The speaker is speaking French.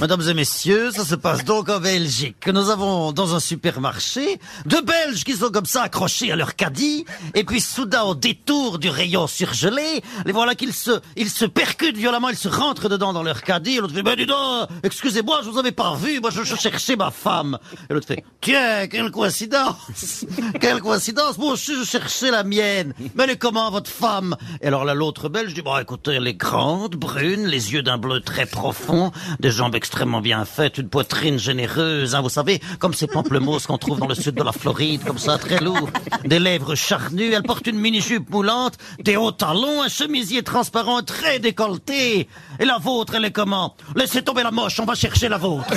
Mesdames et messieurs, ça se passe donc en Belgique. Nous avons dans un supermarché deux Belges qui sont comme ça accrochés à leur caddie, et puis soudain au détour du rayon surgelé, les voilà qu'ils se percutent violemment, ils se rentrent dedans dans leur caddie. L'autre fait « Ben dis donc, excusez-moi, je vous avais pas vu, moi je cherchais ma femme. » Et l'autre fait « Tiens, quelle coïncidence, quelle coïncidence, moi aussi je cherchais la mienne. Mais elle est comment votre femme ?» Et alors là l'autre Belge dit « Bon écoutez, elle est grande, brune, les yeux d'un bleu très profond, des jambes extrêmement bien faite, une poitrine généreuse, hein, vous savez, comme ces pamplemousses qu'on trouve dans le sud de la Floride, comme ça, très lourd, des lèvres charnues, elle porte une mini-jupe moulante, des hauts talons, un chemisier transparent très décolleté. Et la vôtre, elle est comment ? Laissez tomber la moche, on va chercher la vôtre.